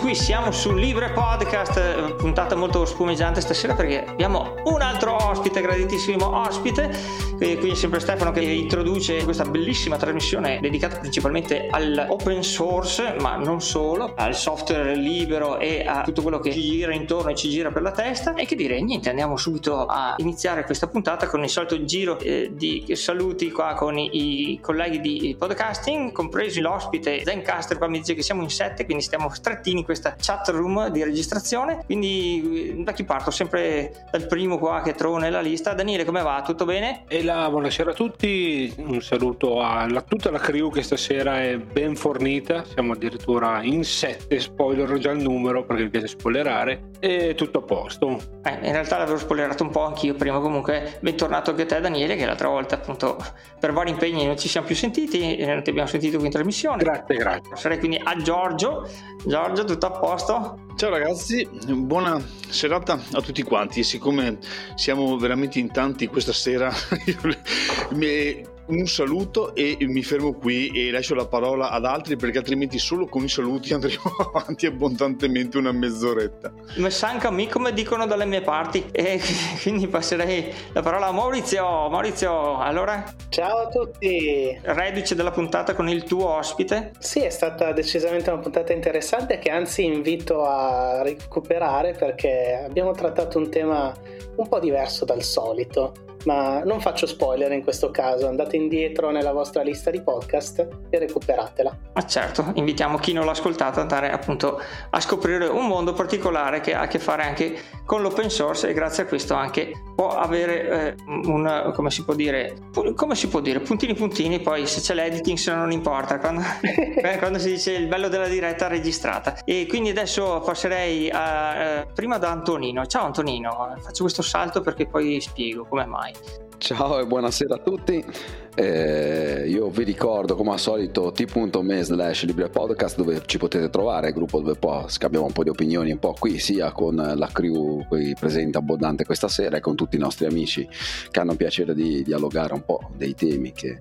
Qui siamo su Libre Podcast, puntata molto spumeggiante stasera perché abbiamo un altro ospite, graditissimo ospite, qui è sempre Stefano che introduce questa bellissima trasmissione dedicata principalmente all'open source, ma non solo, al software libero e a tutto quello che gira intorno e ci gira per la testa. E che dire, niente, andiamo subito a iniziare questa puntata con il solito giro di saluti qua con i colleghi di podcasting, compreso l'ospite Zencaster. Qua mi dice che siamo in 7, quindi stiamo strettini questa chat room di registrazione. Quindi da chi parto? Sempre dal primo qua che trovo nella lista. Daniele, come va? Tutto bene? Buonasera a tutti, un saluto a tutta la crew che stasera è ben fornita, siamo addirittura in 7, spoilerò già il numero perché mi piace spoilerare, e tutto a posto. In realtà l'avevo spoilerato un po' anch'io prima, comunque bentornato anche a te Daniele, che l'altra volta appunto per vari impegni non ci siamo più sentiti e non ti abbiamo sentito qui in trasmissione. Grazie. Passerei quindi a Giorgio, tutto a posto? Ciao ragazzi, buona serata a tutti quanti, e siccome siamo veramente in tanti questa sera un saluto e mi fermo qui e lascio la parola ad altri, perché altrimenti solo con i saluti andremo avanti abbondantemente una mezz'oretta. Ma sanca mi, come dicono dalle mie parti, e quindi passerei la parola a Maurizio. Allora, ciao a tutti, reduce della puntata con il tuo ospite. Sì, è stata decisamente una puntata interessante che anzi invito a recuperare, perché abbiamo trattato un tema un po' diverso dal solito, ma non faccio spoiler in questo caso, andate indietro nella vostra lista di podcast e recuperatela. Ma certo, invitiamo chi non l'ha ascoltata ad andare appunto a scoprire un mondo particolare che ha a che fare anche con l'open source, e grazie a questo anche può avere come si può dire puntini, poi se c'è l'editing se non importa quando si dice il bello della diretta registrata. E quindi adesso passerei prima da Antonino. Ciao Antonino, faccio questo salto perché poi spiego come mai. Ciao e buonasera a tutti, io vi ricordo come al solito t.me/librepodcast, dove ci potete trovare, il gruppo dove poi scambiamo un po' di opinioni, un po' qui sia con la crew qui presente abbondante questa sera e con tutti i nostri amici che hanno piacere di dialogare un po' dei temi che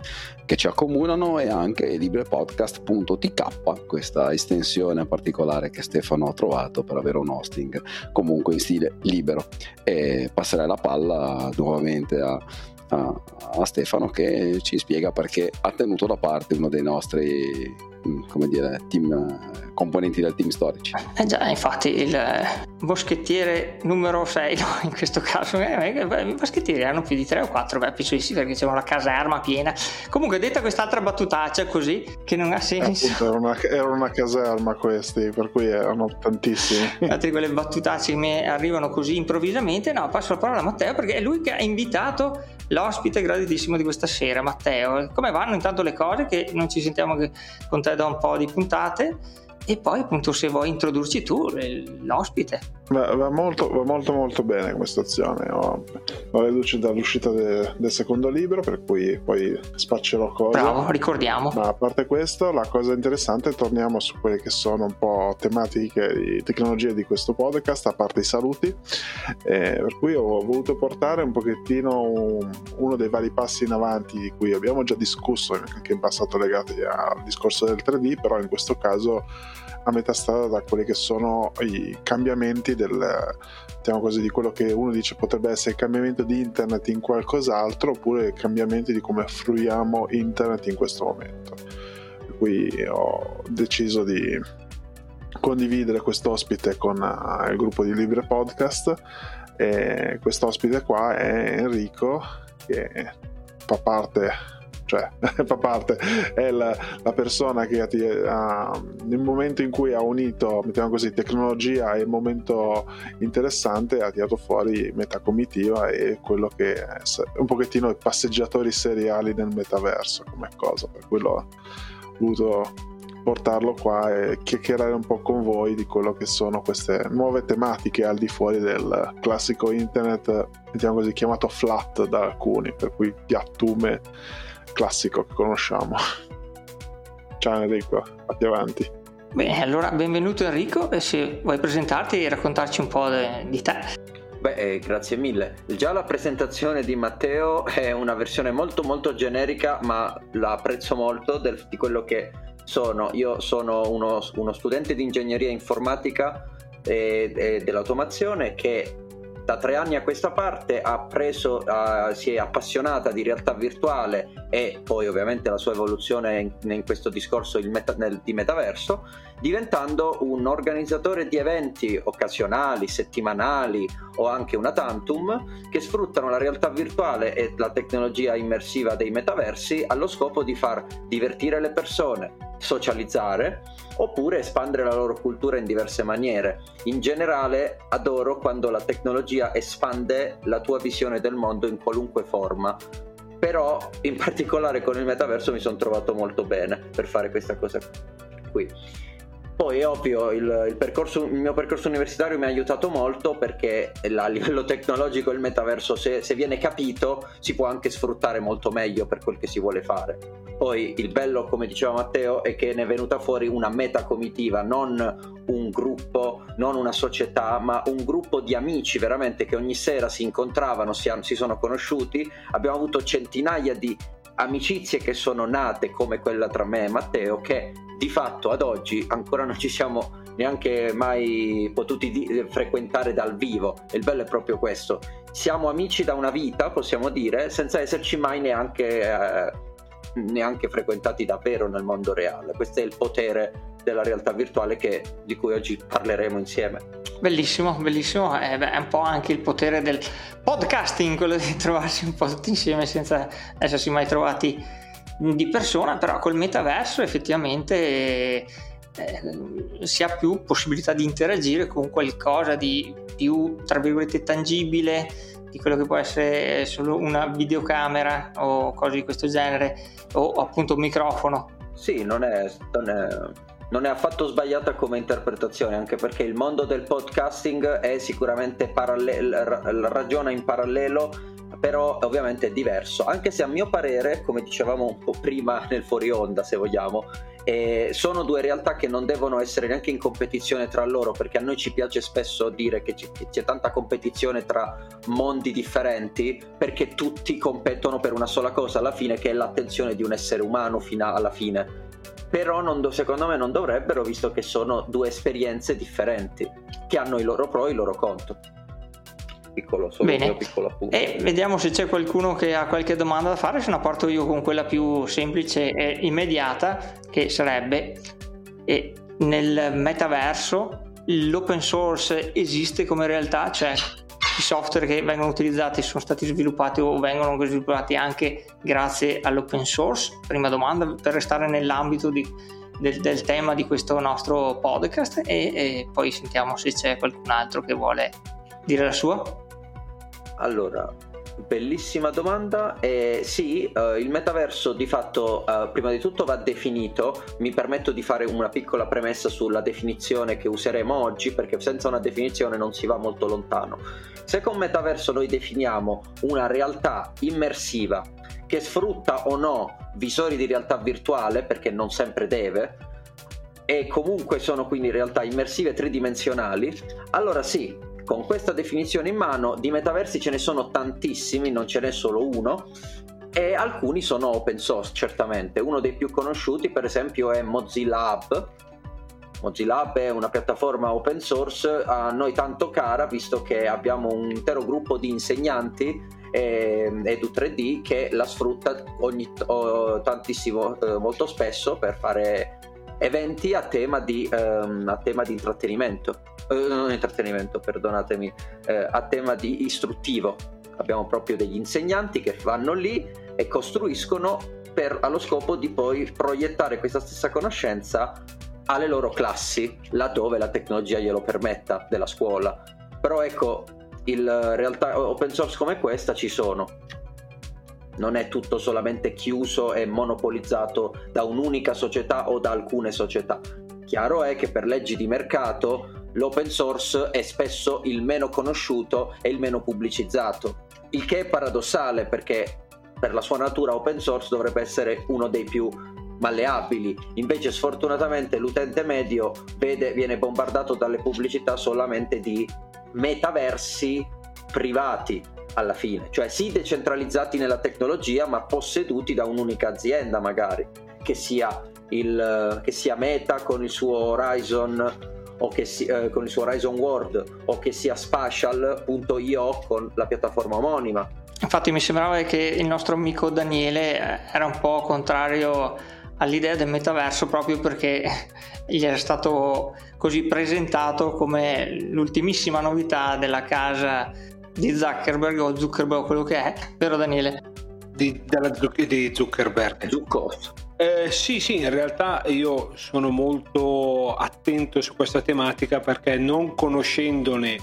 ci accomunano, e anche librepodcast.tk, questa estensione particolare che Stefano ha trovato per avere un hosting comunque in stile libero. E passerei la palla nuovamente a Stefano, che ci spiega perché ha tenuto da parte uno dei nostri, come dire, team, componenti del team storici. Già, infatti il boschettiere numero 6, no, in questo caso i boschettieri erano più di 3 o 4 episodi, perché c'era una caserma piena. Comunque, detta quest'altra battutaccia così che non ha senso, appunto, era una caserma questi, per cui erano tantissimi. Altre quelle battutacce che mi arrivano così improvvisamente. No, passo la parola a Matteo perché è lui che ha invitato l'ospite graditissimo di questa sera. Matteo, come vanno intanto le cose, che non ci sentiamo con te da un po' di puntate, e poi appunto se vuoi introdurci tu l'ospite. Va molto bene come situazione. Ho reduce dall'uscita del secondo libro, per cui poi spaccerò cose. Bravo, ricordiamo. Ma a parte questo, la cosa interessante, torniamo su quelle che sono un po' tematiche di tecnologie di questo podcast, a parte i saluti, per cui ho voluto portare un pochettino uno dei vari passi in avanti di cui abbiamo già discusso anche in passato, legati al discorso del 3D, però in questo caso a metà strada da quelli che sono i cambiamenti diciamo così, di quello che uno dice potrebbe essere il cambiamento di internet in qualcos'altro, oppure cambiamenti di come fruiamo internet in questo momento. Qui ho deciso di condividere quest'ospite con il gruppo di Libre Podcast, e quest'ospite qua è Enrico, che fa parte, è la persona che nel momento in cui ha unito, mettiamo così, tecnologia e momento interessante, ha tirato fuori Meta Comitiva e quello che è un pochettino i passeggiatori seriali nel metaverso come cosa, per quello ho voluto portarlo qua e chiacchierare un po' con voi di quello che sono queste nuove tematiche al di fuori del classico internet, mettiamo così, chiamato flat da alcuni, per cui piattume classico che conosciamo. Ciao Enrico, fatti avanti. Bene, allora benvenuto Enrico, e se vuoi presentarti e raccontarci un po' di te. Beh, grazie mille. Già la presentazione di Matteo è una versione molto molto generica, ma la apprezzo molto di quello che sono. Io sono uno studente di ingegneria informatica e dell'automazione che da 3 anni a questa parte si è appassionata di realtà virtuale e poi ovviamente la sua evoluzione in questo discorso di metaverso, diventando un organizzatore di eventi occasionali, settimanali o anche una tantum che sfruttano la realtà virtuale e la tecnologia immersiva dei metaversi allo scopo di far divertire le persone, socializzare oppure espandere la loro cultura in diverse maniere. In generale adoro quando la tecnologia espande la tua visione del mondo in qualunque forma, però in particolare con il metaverso mi sono trovato molto bene per fare questa cosa qui. Poi è ovvio, il mio percorso universitario mi ha aiutato molto, perché a livello tecnologico il metaverso, se viene capito, si può anche sfruttare molto meglio per quel che si vuole fare. Poi il bello, come diceva Matteo, è che ne è venuta fuori una meta comitiva, non un gruppo, non una società, ma un gruppo di amici veramente che ogni sera si incontravano, si sono conosciuti. Abbiamo avuto centinaia di amicizie che sono nate, come quella tra me e Matteo, che di fatto ad oggi ancora non ci siamo neanche mai potuti frequentare dal vivo. E il bello è proprio questo: siamo amici da una vita, possiamo dire, senza esserci mai neanche frequentati davvero nel mondo reale. Questo è il potere della realtà virtuale di cui oggi parleremo insieme. Bellissimo, bellissimo. È un po' anche il potere del podcasting, quello di trovarsi un po' tutti insieme senza essersi mai trovati di persona, però col metaverso effettivamente si ha più possibilità di interagire con qualcosa di più, tra virgolette, tangibile di quello che può essere solo una videocamera o cose di questo genere, o appunto un microfono. Sì, non è affatto sbagliata come interpretazione, anche perché il mondo del podcasting è sicuramente ragiona in parallelo, però ovviamente è diverso, anche se a mio parere, come dicevamo un po' prima nel fuori onda se vogliamo, sono due realtà che non devono essere neanche in competizione tra loro, perché a noi ci piace spesso dire che c'è tanta competizione tra mondi differenti, perché tutti competono per una sola cosa alla fine, che è l'attenzione di un essere umano alla fine. Però secondo me non dovrebbero, visto che sono due esperienze differenti che hanno i loro pro e i loro contro. Piccolo appunto. E vediamo se c'è qualcuno che ha qualche domanda da fare, se no parto io con quella più semplice e immediata, che sarebbe: nel metaverso l'open source esiste come realtà? Cioè, i software che vengono utilizzati sono stati sviluppati o vengono sviluppati anche grazie all'open source? Prima domanda, per restare nell'ambito del tema di questo nostro podcast, e poi sentiamo se c'è qualcun altro che vuole dire la sua. Allora, bellissima domanda. Sì, il metaverso di fatto prima di tutto va definito. Mi permetto di fare una piccola premessa sulla definizione che useremo oggi, perché senza una definizione non si va molto lontano. Se con metaverso noi definiamo una realtà immersiva che sfrutta o no visori di realtà virtuale, perché non sempre deve, e comunque sono quindi realtà immersive tridimensionali, allora sì, con questa definizione in mano, di metaversi ce ne sono tantissimi, non ce n'è solo uno, e alcuni sono open source certamente. Uno dei più conosciuti per esempio è Mozilla Hub. Mozilla Hub è una piattaforma open source a noi tanto cara, visto che abbiamo un intero gruppo di insegnanti, Edu3D, che la sfrutta molto spesso per fare eventi a tema di intrattenimento. Non intrattenimento, perdonatemi, a tema di istruttivo. Abbiamo proprio degli insegnanti che vanno lì e costruiscono allo scopo di poi proiettare questa stessa conoscenza alle loro classi, laddove la tecnologia glielo permetta, della scuola. Però ecco, in realtà open source come questa ci sono. Non è tutto solamente chiuso e monopolizzato da un'unica società o da alcune società. Chiaro è che per leggi di mercato l'open source è spesso il meno conosciuto e il meno pubblicizzato, il che è paradossale, perché per la sua natura open source dovrebbe essere uno dei più malleabili. Invece sfortunatamente l'utente medio viene bombardato dalle pubblicità solamente di metaversi privati alla fine, cioè sì decentralizzati nella tecnologia ma posseduti da un'unica azienda, magari che sia Meta con il suo Horizon o con il suo Horizon World, o che sia Spatial.io con la piattaforma omonima. Infatti mi sembrava che il nostro amico Daniele era un po' contrario all'idea del metaverso proprio perché gli era stato così presentato come l'ultimissima novità della casa di Zuckerberg, o Zuckerberg, quello che è, vero Daniele? Di Zuckerberg. Sì, in realtà io sono molto attento su questa tematica perché non conoscendone,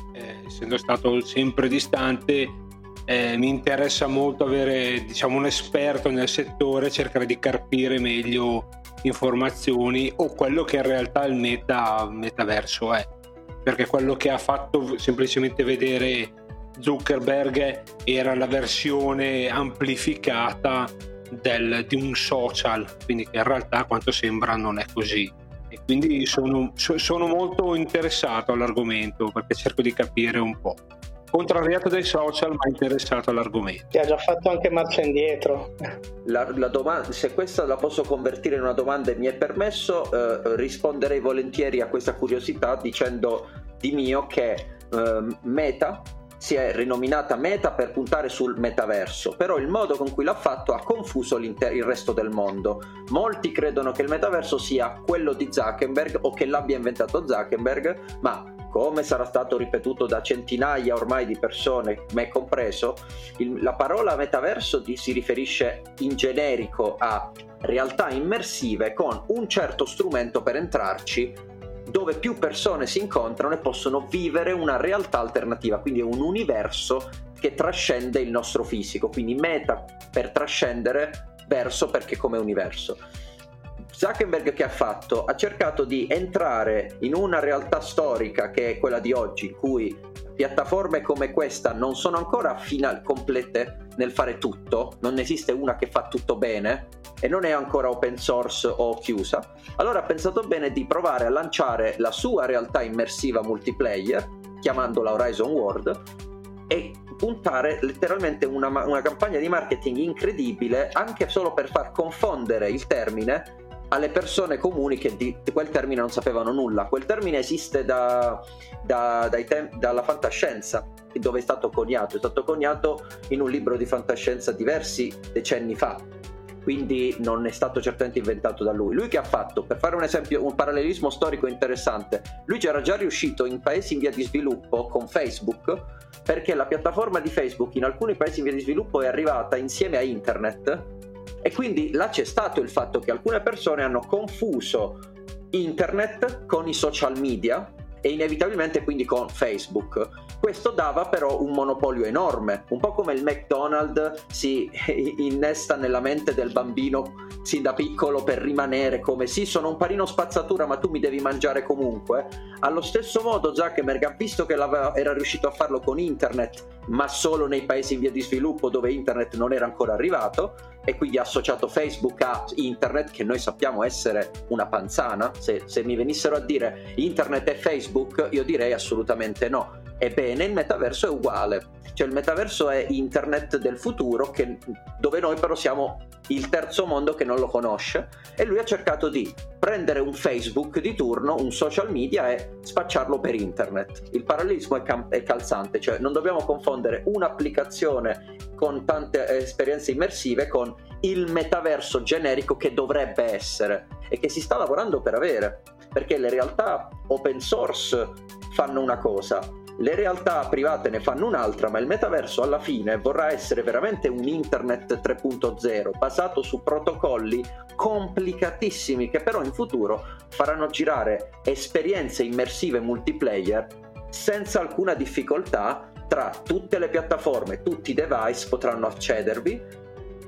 essendo stato sempre distante, mi interessa molto avere, diciamo, un esperto nel settore, cercare di capire meglio informazioni o quello che in realtà il metaverso è, perché quello che ha fatto semplicemente vedere Zuckerberg era la versione amplificata di un social, quindi che in realtà a quanto sembra non è così, e quindi sono molto interessato all'argomento perché cerco di capire un po'. Contrariato dai social ma interessato all'argomento. Ti ha già fatto anche marcia indietro. La domanda, se questa la posso convertire in una domanda e mi è permesso, risponderei volentieri a questa curiosità dicendo di mio che Meta si è rinominata Meta per puntare sul metaverso, però il modo con cui l'ha fatto ha confuso il resto del mondo. Molti credono che il metaverso sia quello di Zuckerberg o che l'abbia inventato Zuckerberg, ma come sarà stato ripetuto da centinaia ormai di persone, me compreso, la parola metaverso si riferisce in generico a realtà immersive con un certo strumento per entrarci, dove più persone si incontrano e possono vivere una realtà alternativa, quindi è un universo che trascende il nostro fisico, quindi meta per trascendere, verso perché come universo. Zuckerberg che ha fatto? Ha cercato di entrare in una realtà storica che è quella di oggi, in cui piattaforme come questa non sono ancora complete nel fare tutto, non esiste una che fa tutto bene e non è ancora open source o chiusa. Allora ha pensato bene di provare a lanciare la sua realtà immersiva multiplayer, chiamandola Horizon World, e puntare letteralmente una campagna di marketing incredibile anche solo per far confondere il termine alle persone comuni che di quel termine non sapevano nulla. Quel termine esiste dalla fantascienza, dove è stato coniato in un libro di fantascienza diversi decenni fa, quindi non è stato certamente inventato da lui. Che ha fatto, per fare un esempio, un parallelismo storico interessante, lui c'era già riuscito in paesi in via di sviluppo con Facebook, perché la piattaforma di Facebook in alcuni paesi in via di sviluppo è arrivata insieme a internet, e quindi là c'è stato il fatto che alcune persone hanno confuso internet con i social media e inevitabilmente quindi con Facebook. Questo dava però un monopolio enorme, un po' come il McDonald's si innesta nella mente del bambino sin da piccolo per rimanere come sì, sono un panino spazzatura ma tu mi devi mangiare comunque. Allo stesso modo Zuckerberg ha visto che era riuscito a farlo con internet ma solo nei paesi in via di sviluppo dove internet non era ancora arrivato, e quindi ha associato Facebook a internet, che noi sappiamo essere una panzana. Se mi venissero a dire internet e Facebook io direi assolutamente no. Ebbene, il metaverso è uguale, cioè il metaverso è internet del futuro, dove noi però siamo il terzo mondo che non lo conosce, e lui ha cercato di prendere un Facebook di turno, un social media, e spacciarlo per internet. Il parallelismo è calzante, cioè non dobbiamo confondere un'applicazione con tante esperienze immersive con il metaverso generico che dovrebbe essere e che si sta lavorando per avere, perché le realtà open source fanno una cosa, le realtà private ne fanno un'altra, ma il metaverso alla fine vorrà essere veramente un internet 3.0 basato su protocolli complicatissimi che però in futuro faranno girare esperienze immersive multiplayer senza alcuna difficoltà tra tutte le piattaforme, tutti i device potranno accedervi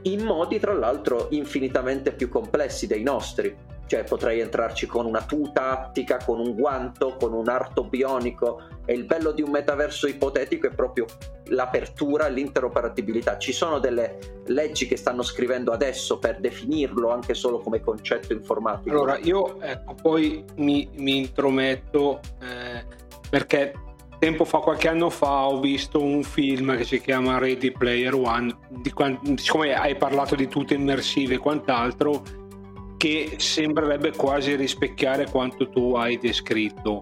in modi tra l'altro infinitamente più complessi dei nostri. cioè potrei entrarci con una tuta attica, con un guanto, con un arto bionico, e il bello di un metaverso ipotetico è proprio l'apertura, l'interoperabilità. Ci sono delle leggi che stanno scrivendo adesso per definirlo anche solo come concetto informatico. Allora io, ecco, poi mi intrometto, perché tempo fa, qualche anno fa, ho visto un film che si chiama Ready Player One, siccome hai parlato di tute immersive e quant'altro, che sembrerebbe quasi rispecchiare quanto tu hai descritto.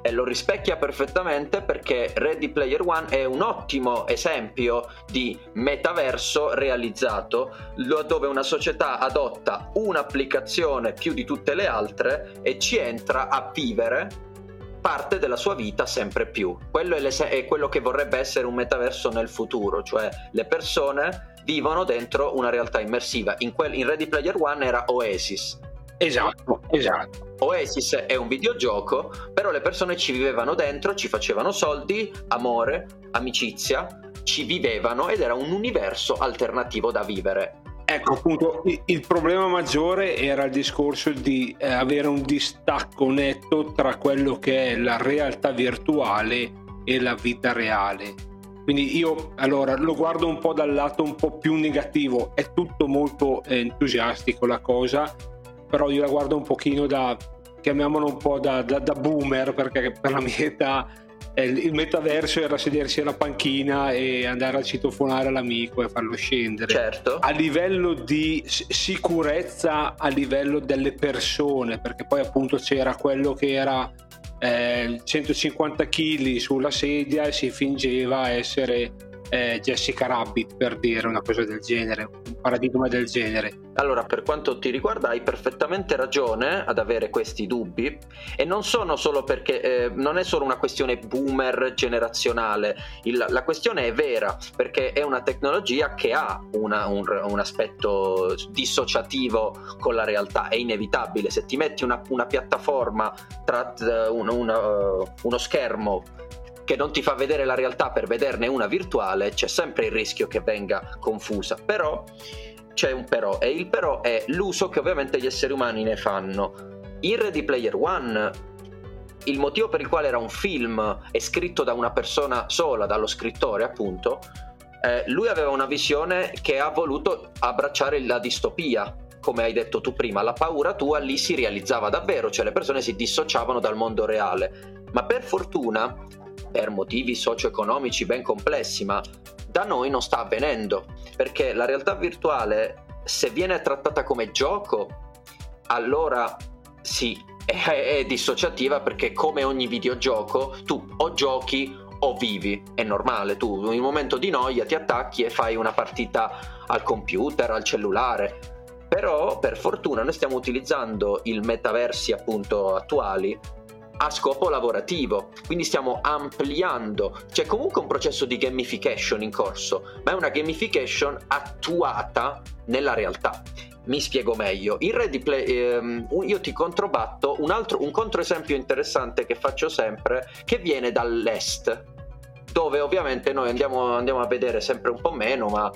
E lo rispecchia perfettamente, perché Ready Player One è un ottimo esempio di metaverso realizzato, dove una società adotta un'applicazione più di tutte le altre e ci entra a vivere parte della sua vita sempre più. Quello è quello che vorrebbe essere un metaverso nel futuro, cioè le persone vivono dentro una realtà immersiva. In Ready Player One era Oasis. Esatto. Oasis è un videogioco, però le persone ci vivevano dentro, ci facevano soldi, amore, amicizia, ci vivevano, ed era un universo alternativo da vivere. Ecco, appunto, il problema maggiore era il discorso di avere un distacco netto tra quello che è la realtà virtuale e la vita reale. Quindi io, allora, lo guardo un po' dal lato un po' più negativo. È tutto molto entusiastico la cosa, però io la guardo un pochino da, chiamiamolo un po' da boomer, perché per la mia età il metaverso era sedersi alla panchina e andare a citofonare l'amico e farlo scendere. Certo. A livello di sicurezza, a livello delle persone, perché poi appunto c'era quello che era 150 kg sulla sedia e si fingeva essere Jessica Rabbit, per dire una cosa del genere, un paradigma del genere. Allora, per quanto ti riguarda, hai perfettamente ragione ad avere questi dubbi, e non sono solo perché non è solo una questione boomer generazionale. La questione è vera, perché è una tecnologia che ha un aspetto dissociativo con la realtà. È inevitabile. Se ti metti una piattaforma tra uno schermo che non ti fa vedere la realtà per vederne una virtuale, c'è sempre il rischio che venga confusa. Però c'è un però, e il però è l'uso che ovviamente gli esseri umani ne fanno. In Ready Player One, il motivo per il quale era un film e scritto da una persona sola, dallo scrittore appunto, lui aveva una visione che ha voluto abbracciare la distopia. Come hai detto tu prima, la paura tua lì si realizzava davvero, cioè le persone si dissociavano dal mondo reale. Ma per fortuna, per motivi socio-economici ben complessi, ma da noi non sta avvenendo, perché la realtà virtuale, se viene trattata come gioco, allora sì, è dissociativa, perché come ogni videogioco tu o giochi o vivi. È normale, tu in un momento di noia ti attacchi e fai una partita al computer, al cellulare. Però per fortuna noi stiamo utilizzando i metaversi appunto attuali a scopo lavorativo, quindi stiamo ampliando. C'è comunque un processo di gamification in corso, ma è una gamification attuata nella realtà. Mi spiego meglio. In Ready Play, io ti controbatto un controesempio interessante che faccio sempre, che viene dall'est, dove ovviamente noi andiamo a vedere sempre un po' meno, ma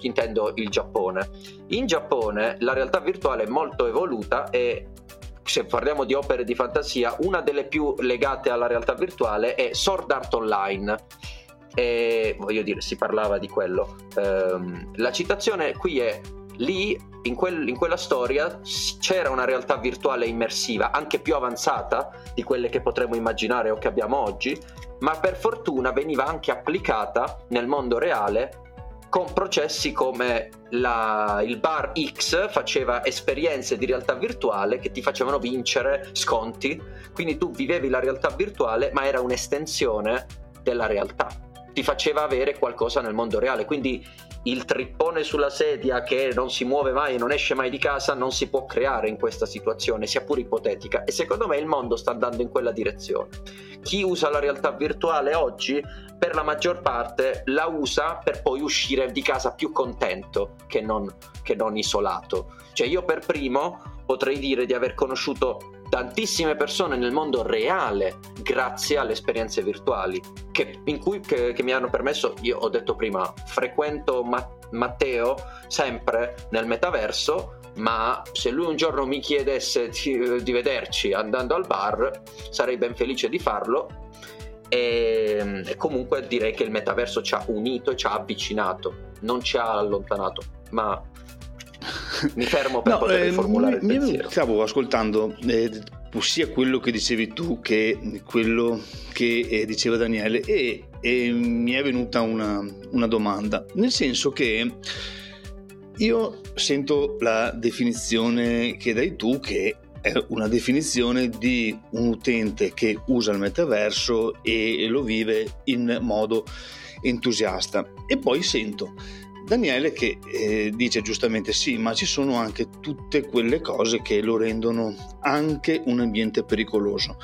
intendo il Giappone. In Giappone la realtà virtuale è molto evoluta e, se parliamo di opere di fantasia, una delle più legate alla realtà virtuale è Sword Art Online, e voglio dire, si parlava di quello. La citazione qui è: lì in quella storia c'era una realtà virtuale immersiva anche più avanzata di quelle che potremmo immaginare o che abbiamo oggi, ma per fortuna veniva anche applicata nel mondo reale, con processi come il Bar X faceva esperienze di realtà virtuale che ti facevano vincere sconti, quindi tu vivevi la realtà virtuale ma era un'estensione della realtà, ti faceva avere qualcosa nel mondo reale. Quindi il trippone sulla sedia che non si muove mai e non esce mai di casa non si può creare in questa situazione, sia pur ipotetica, e secondo me il mondo sta andando in quella direzione. Chi usa la realtà virtuale oggi, per la maggior parte la usa per poi uscire di casa più contento che non isolato. Cioè io per primo potrei dire di aver conosciuto tantissime persone nel mondo reale grazie alle esperienze virtuali che mi hanno permesso, io ho detto prima, frequento Matteo sempre nel metaverso, ma se lui un giorno mi chiedesse di vederci andando al bar, sarei ben felice di farlo. E comunque direi che il metaverso ci ha unito, ci ha avvicinato, non ci ha allontanato. Ma mi fermo per poter riformulare il pensiero. Stavo ascoltando sia quello che dicevi tu che quello che diceva Daniele, e mi è venuta una domanda, nel senso che io sento la definizione che dai tu, che è una definizione di un utente che usa il metaverso e lo vive in modo entusiasta, e poi sento Daniele che dice giustamente sì, ma ci sono anche tutte quelle cose che lo rendono anche un ambiente pericoloso.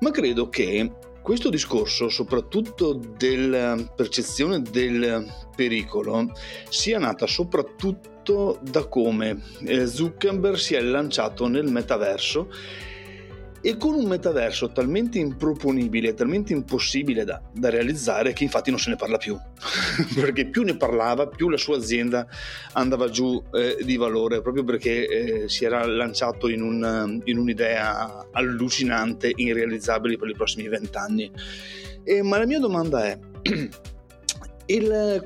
Ma credo che questo discorso, soprattutto della percezione del pericolo, sia nata soprattutto da come Zuckerberg si è lanciato nel metaverso, e con un metaverso talmente improponibile, talmente impossibile da realizzare, che infatti non se ne parla più perché più ne parlava, più la sua azienda andava giù di valore, proprio perché si era lanciato in un'idea allucinante, irrealizzabile per i prossimi 20 anni. Ma la mia domanda è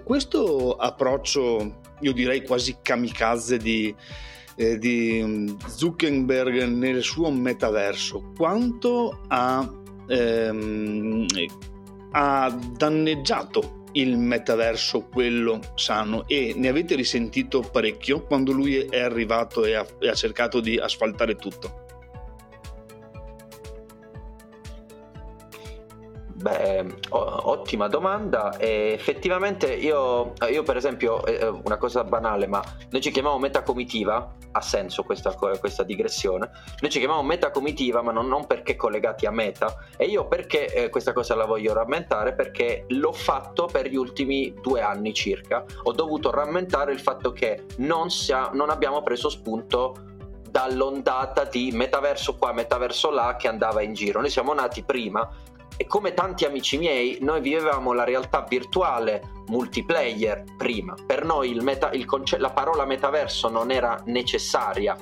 questo approccio, io direi quasi kamikaze, di Zuckerberg nel suo metaverso, quanto ha danneggiato il metaverso, quello sano? E ne avete risentito parecchio quando lui è arrivato e ha cercato di asfaltare tutto? Beh, ottima domanda. E effettivamente io per esempio, una cosa banale, ma noi ci chiamiamo meta comitiva, ha senso questa digressione, noi ci chiamiamo meta comitiva ma non perché collegati a Meta, e io perché questa cosa la voglio rammentare, perché l'ho fatto per gli ultimi 2 anni circa, ho dovuto rammentare il fatto che non abbiamo preso spunto dall'ondata di metaverso qua, metaverso là che andava in giro. Noi siamo nati prima, e come tanti amici miei noi vivevamo la realtà virtuale multiplayer prima. Per noi la parola metaverso non era necessaria.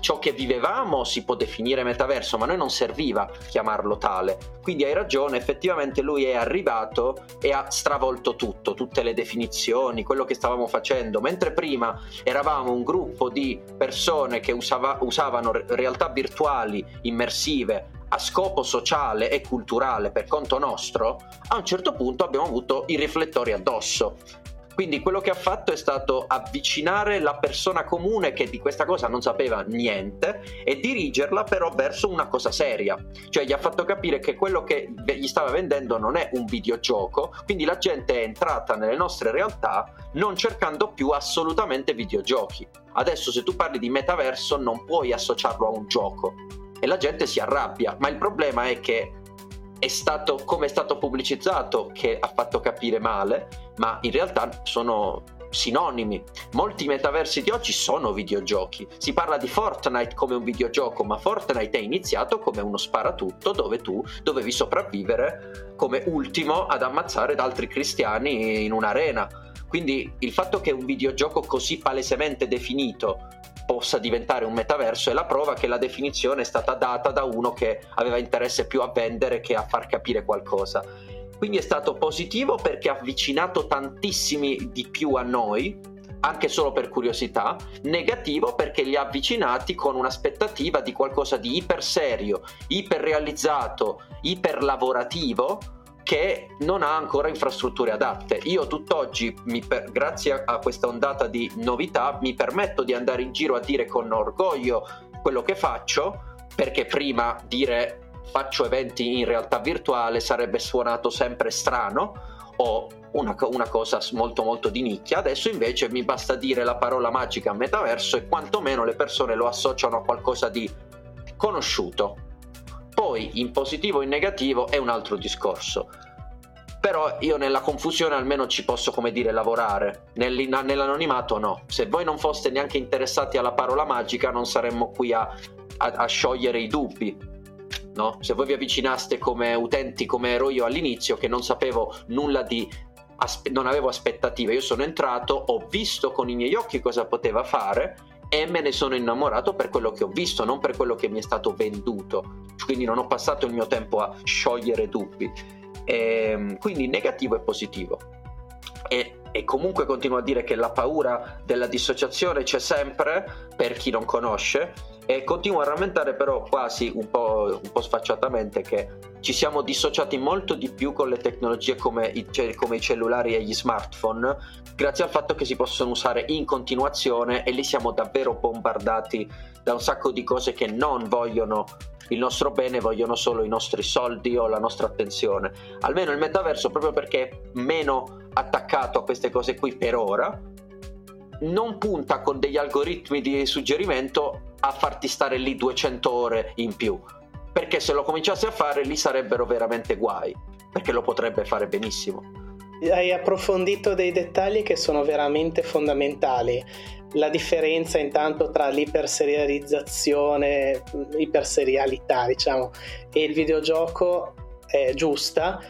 Ciò che vivevamo si può definire metaverso, ma a noi non serviva chiamarlo tale. Quindi hai ragione, effettivamente lui è arrivato e ha stravolto tutto, tutte le definizioni, quello che stavamo facendo. Mentre prima eravamo un gruppo di persone che usavano realtà virtuali immersive a scopo sociale e culturale per conto nostro, a un certo punto abbiamo avuto i riflettori addosso. Quindi quello che ha fatto è stato avvicinare la persona comune che di questa cosa non sapeva niente e dirigerla però verso una cosa seria. Cioè gli ha fatto capire che quello che gli stava vendendo non è un videogioco, quindi la gente è entrata nelle nostre realtà non cercando più assolutamente videogiochi. Adesso se tu parli di metaverso non puoi associarlo a un gioco, e la gente si arrabbia, ma il problema è che è stato come è stato pubblicizzato che ha fatto capire male, ma in realtà sono sinonimi. Molti metaversi di oggi sono videogiochi. Si parla di Fortnite come un videogioco, ma Fortnite è iniziato come uno sparatutto dove tu dovevi sopravvivere come ultimo ad ammazzare ad altri cristiani in un'arena. Quindi il fatto che un videogioco così palesemente definito possa diventare un metaverso è la prova che la definizione è stata data da uno che aveva interesse più a vendere che a far capire qualcosa. Quindi è stato positivo perché ha avvicinato tantissimi di più a noi, anche solo per curiosità, negativo perché li ha avvicinati con un'aspettativa di qualcosa di iper serio, iper realizzato, iper lavorativo, che non ha ancora infrastrutture adatte. Io tutt'oggi, grazie a questa ondata di novità, mi permetto di andare in giro a dire con orgoglio quello che faccio, perché prima dire faccio eventi in realtà virtuale sarebbe suonato sempre strano o una cosa molto molto di nicchia. Adesso invece mi basta dire la parola magica metaverso e quantomeno le persone lo associano a qualcosa di conosciuto. Poi in positivo e in negativo è un altro discorso, però io nella confusione almeno ci posso, come dire, lavorare. Nell'anonimato no. Se voi non foste neanche interessati alla parola magica non saremmo qui a sciogliere i dubbi, no? Se voi vi avvicinaste come utenti, come ero io all'inizio, che non sapevo nulla non avevo aspettative, io sono entrato, ho visto con i miei occhi cosa poteva fare e me ne sono innamorato per quello che ho visto, non per quello che mi è stato venduto, quindi non ho passato il mio tempo a sciogliere dubbi, quindi negativo e positivo. E comunque continuo a dire che la paura della dissociazione c'è sempre per chi non conosce, e continuo a rammentare però quasi un po' sfacciatamente che ci siamo dissociati molto di più con le tecnologie come i cellulari e gli smartphone, grazie al fatto che si possono usare in continuazione, e lì siamo davvero bombardati da un sacco di cose che non vogliono il nostro bene, vogliono solo i nostri soldi o la nostra attenzione. Almeno il metaverso, proprio perché è meno attaccato a queste cose qui per ora, non punta con degli algoritmi di suggerimento a farti stare lì 200 ore in più, perché se lo cominciasse a fare lì sarebbero veramente guai, perché lo potrebbe fare benissimo. Hai approfondito dei dettagli che sono veramente fondamentali. La differenza intanto tra l'iperserialità, diciamo, e il videogioco è giusta.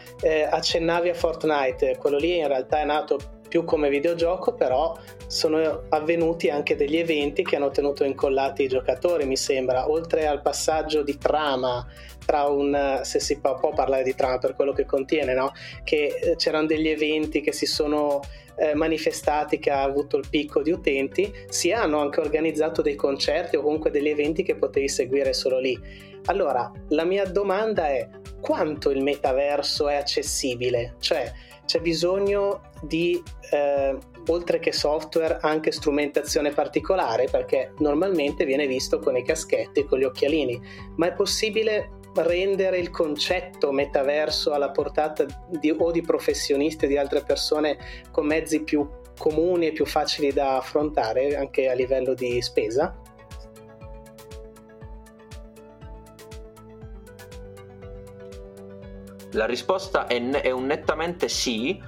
Accennavi a Fortnite, quello lì in realtà è nato più come videogioco, però sono avvenuti anche degli eventi che hanno tenuto incollati i giocatori, mi sembra, oltre al passaggio di trama tra se si può parlare di trama per quello che contiene, no? Che c'erano degli eventi che si sono manifestati, che ha avuto il picco di utenti, si hanno anche organizzato dei concerti o comunque degli eventi che potevi seguire solo lì. Allora, la mia domanda è: quanto il metaverso è accessibile? Cioè, c'è bisogno di oltre che software anche strumentazione particolare, perché normalmente viene visto con i caschetti e con gli occhialini, ma è possibile rendere il concetto metaverso alla portata di professionisti e di altre persone con mezzi più comuni e più facili da affrontare anche a livello di spesa? La risposta è un nettamente sì,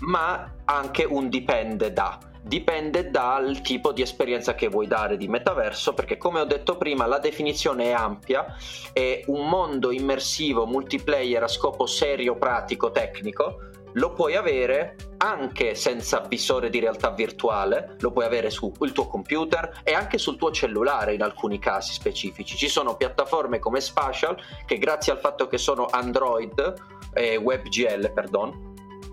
ma anche un dipende dal tipo di esperienza che vuoi dare di metaverso, perché come ho detto prima la definizione è ampia, è un mondo immersivo multiplayer a scopo serio, pratico, tecnico. Lo puoi avere anche senza visore di realtà virtuale, lo puoi avere sul tuo computer e anche sul tuo cellulare in alcuni casi specifici. Ci sono piattaforme come Spatial che, grazie al fatto che sono Android e WebGL,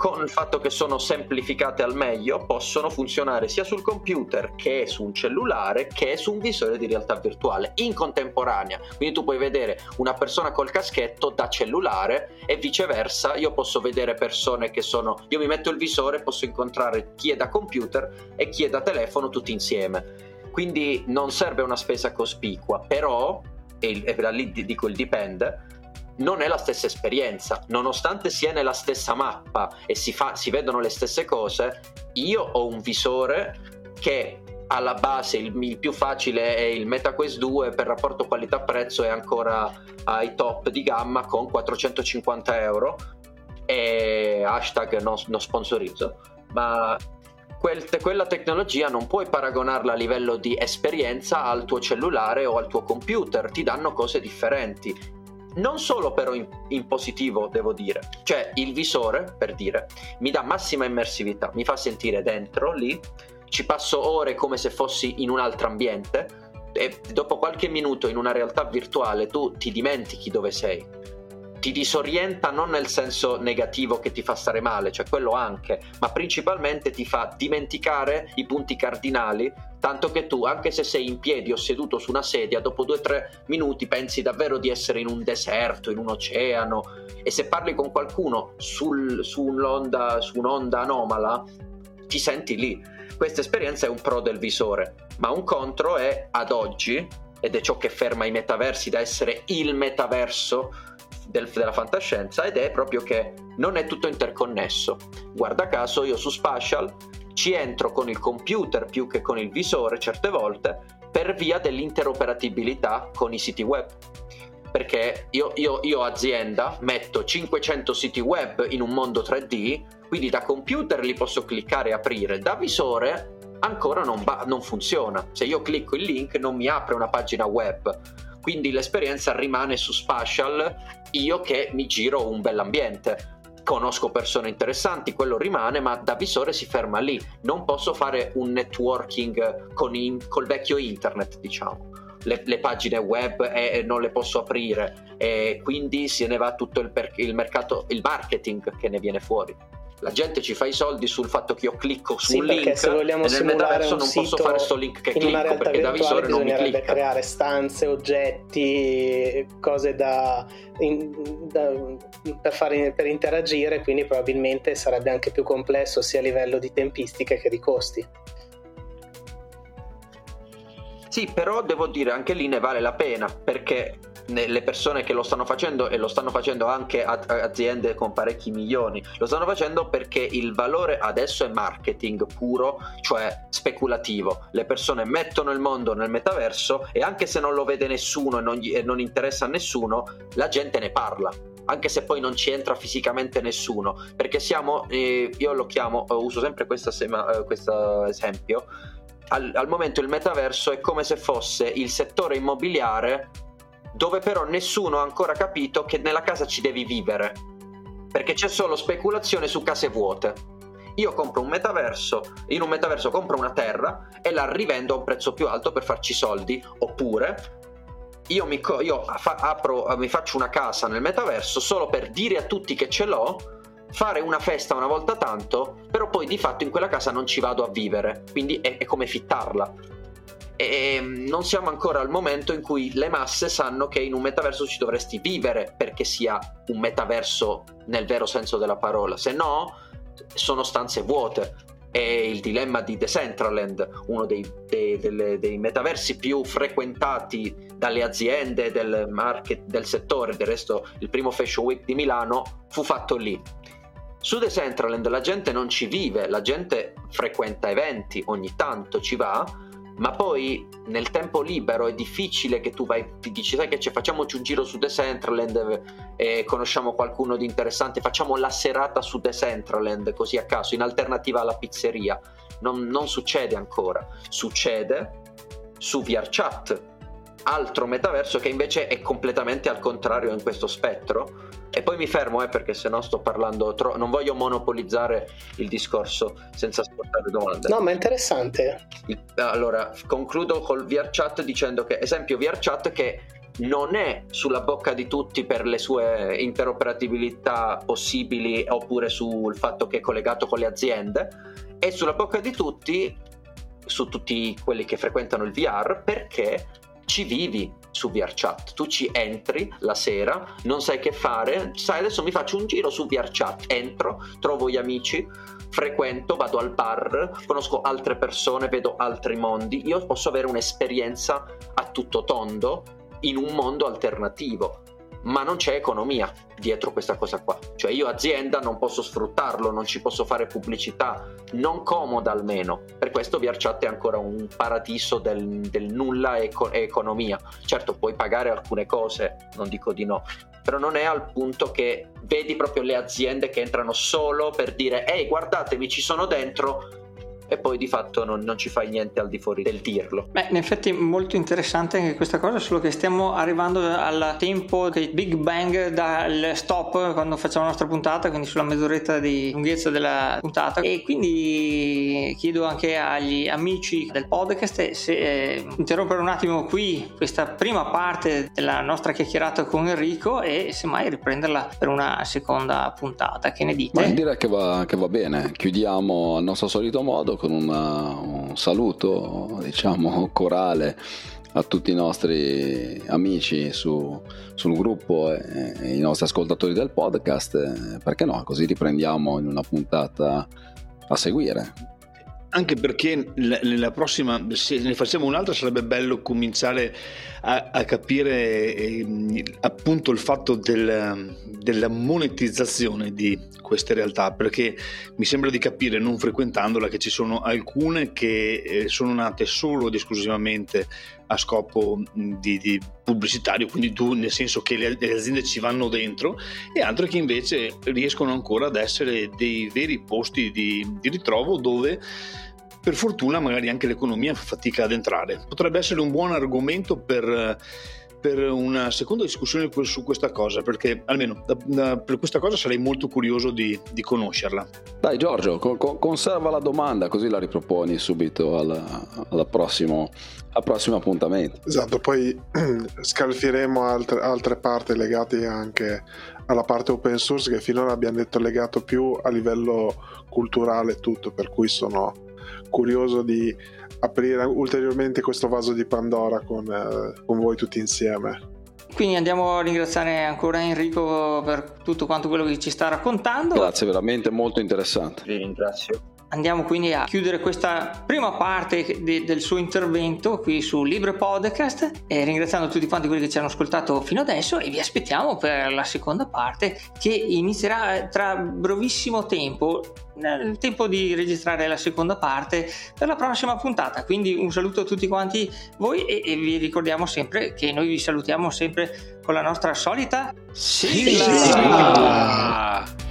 con il fatto che sono semplificate al meglio, possono funzionare sia sul computer che su un cellulare che su un visore di realtà virtuale in contemporanea, quindi tu puoi vedere una persona col caschetto da cellulare e viceversa. Io posso vedere persone io mi metto il visore, posso incontrare chi è da computer e chi è da telefono tutti insieme, quindi non serve una spesa cospicua, però, e da lì dico il dipende, non è la stessa esperienza, nonostante sia nella stessa mappa e si vedono le stesse cose. Io ho un visore che alla base il più facile è il Meta Quest 2, per rapporto qualità-prezzo è ancora ai top di gamma con 450 euro, e hashtag non sponsorizzo, ma quella tecnologia non puoi paragonarla a livello di esperienza al tuo cellulare o al tuo computer, ti danno cose differenti. Non solo però in positivo, devo dire, cioè il visore, per dire, mi dà massima immersività, mi fa sentire dentro lì, ci passo ore come se fossi in un altro ambiente, e dopo qualche minuto in una realtà virtuale tu ti dimentichi dove sei, ti disorienta, non nel senso negativo che ti fa stare male, cioè quello anche, ma principalmente ti fa dimenticare i punti cardinali, tanto che tu, anche se sei in piedi o seduto su una sedia, dopo 2 o 3 minuti pensi davvero di essere in un deserto, in un oceano, e se parli con qualcuno su un'onda anomala ti senti lì. Questa esperienza è un pro del visore, ma un contro è, ad oggi, ed è ciò che ferma i metaversi da essere il metaverso della fantascienza, ed è proprio che non è tutto interconnesso. Guarda caso io su Spatial ci entro con il computer più che con il visore certe volte, per via dell'interoperabilità con i siti web, perché io azienda metto 500 siti web in un mondo 3D, quindi da computer li posso cliccare e aprire, da visore ancora non funziona, se io clicco il link non mi apre una pagina web, quindi l'esperienza rimane su Spatial, io che mi giro un bell'ambiente. conosco persone interessanti, quello rimane, ma da visore si ferma lì. Non posso fare un networking col vecchio internet, diciamo. Le pagine web non le posso aprire, e quindi se ne va tutto il mercato, il marketing che ne viene fuori. La gente ci fa i soldi sul fatto che io clicco su un link, se vogliamo simulare un sito, non posso fare sto link che clicco perché da visore non mi clicca. Creare stanze, oggetti, cose per interagire, quindi probabilmente sarebbe anche più complesso sia a livello di tempistiche che di costi. Sì, però devo dire anche lì ne vale la pena, perché le persone che lo stanno facendo, e lo stanno facendo anche aziende con parecchi milioni, lo stanno facendo perché il valore adesso è marketing puro, cioè speculativo. Le persone mettono il mondo nel metaverso e anche se non lo vede nessuno e non interessa a nessuno, la gente ne parla, anche se poi non ci entra fisicamente nessuno, perché siamo, io lo chiamo, uso sempre questo esempio. Al momento il metaverso è come se fosse il settore immobiliare, dove però nessuno ha ancora capito che nella casa ci devi vivere, perché c'è solo speculazione su case vuote. Io compro un metaverso, in un metaverso compro una terra e la rivendo a un prezzo più alto per farci soldi, oppure mi faccio una casa nel metaverso solo per dire a tutti che ce l'ho, fare una festa una volta tanto, però poi di fatto in quella casa non ci vado a vivere, quindi è come fittarla. E non siamo ancora al momento in cui le masse sanno che in un metaverso ci dovresti vivere perché sia un metaverso nel vero senso della parola, se no sono stanze vuote. È il dilemma di Decentraland, uno dei metaversi più frequentati dalle aziende del market del settore. Del resto il primo Fashion Week di Milano fu fatto lì. Su Decentraland la gente non ci vive, la gente frequenta eventi, ogni tanto ci va, ma poi nel tempo libero è difficile che tu vai, ti dici sai che c'è, facciamoci un giro su Decentraland, conosciamo qualcuno di interessante, facciamo la serata su Decentraland così a caso, in alternativa alla pizzeria. Non succede ancora. Succede su VRChat, altro metaverso che invece è completamente al contrario in questo spettro. E poi mi fermo perché sennò sto parlando non voglio monopolizzare il discorso senza ascoltare domande. No, ma è interessante. Allora concludo col VRChat dicendo che esempio VRChat, che non è sulla bocca di tutti per le sue interoperabilità possibili, oppure sul fatto che è collegato con le aziende, è sulla bocca di tutti, su tutti quelli che frequentano il VR, perché ci vivi su VRChat, tu ci entri la sera, non sai che fare, sai adesso mi faccio un giro su VRChat, entro, trovo gli amici, frequento, vado al bar, conosco altre persone, vedo altri mondi, io posso avere un'esperienza a tutto tondo in un mondo alternativo, ma non c'è economia dietro questa cosa qua, cioè io azienda non posso sfruttarlo, non ci posso fare pubblicità, non comoda almeno. Per questo VRChat è ancora un paradiso del nulla e economia. Certo puoi pagare alcune cose, non dico di no, però non è al punto che vedi proprio le aziende che entrano solo per dire ehi guardatemi ci sono dentro, e poi di fatto non ci fai niente al di fuori del dirlo. Beh, in effetti è molto interessante anche questa cosa, solo che stiamo arrivando al tempo dei Big Bang, dal stop quando facciamo la nostra puntata, quindi sulla mezz'oretta di lunghezza della puntata, e quindi chiedo anche agli amici del podcast se interrompere un attimo qui questa prima parte della nostra chiacchierata con Enrico e semmai riprenderla per una seconda puntata, che ne dite? Beh, direi che va bene, chiudiamo al nostro solito modo con un saluto diciamo corale a tutti i nostri amici sul gruppo e i nostri ascoltatori del podcast, perché no, così riprendiamo in una puntata a seguire. Anche perché nella prossima, se ne facciamo un'altra, sarebbe bello cominciare a capire appunto il fatto della monetizzazione di queste realtà, perché mi sembra di capire, non frequentandola, che ci sono alcune che sono nate solo ed esclusivamente a scopo di pubblicitario, quindi tu nel senso che le aziende ci vanno dentro, e altre che invece riescono ancora ad essere dei veri posti di ritrovo dove per fortuna magari anche l'economia fa fatica ad entrare. Potrebbe essere un buon argomento per per una seconda discussione su questa cosa, perché almeno per questa cosa sarei molto curioso di conoscerla. Dai Giorgio, conserva la domanda così la riproponi subito al prossimo appuntamento. Esatto, poi scalfiremo altre parti legate anche alla parte open source, che finora abbiamo detto legato più a livello culturale tutto, per cui sono curioso di aprire ulteriormente questo vaso di Pandora con voi tutti insieme. Quindi andiamo a ringraziare ancora Enrico per tutto quanto quello che ci sta raccontando. Grazie, veramente molto interessante. Vi ringrazio. Andiamo quindi a chiudere questa prima parte del suo intervento qui su Libre Podcast, ringraziando tutti quanti quelli che ci hanno ascoltato fino adesso, e vi aspettiamo per la seconda parte, che inizierà tra brevissimo tempo, nel tempo di registrare la seconda parte per la prossima puntata. Quindi un saluto a tutti quanti voi, e vi ricordiamo sempre che noi vi salutiamo sempre con la nostra solita sigla.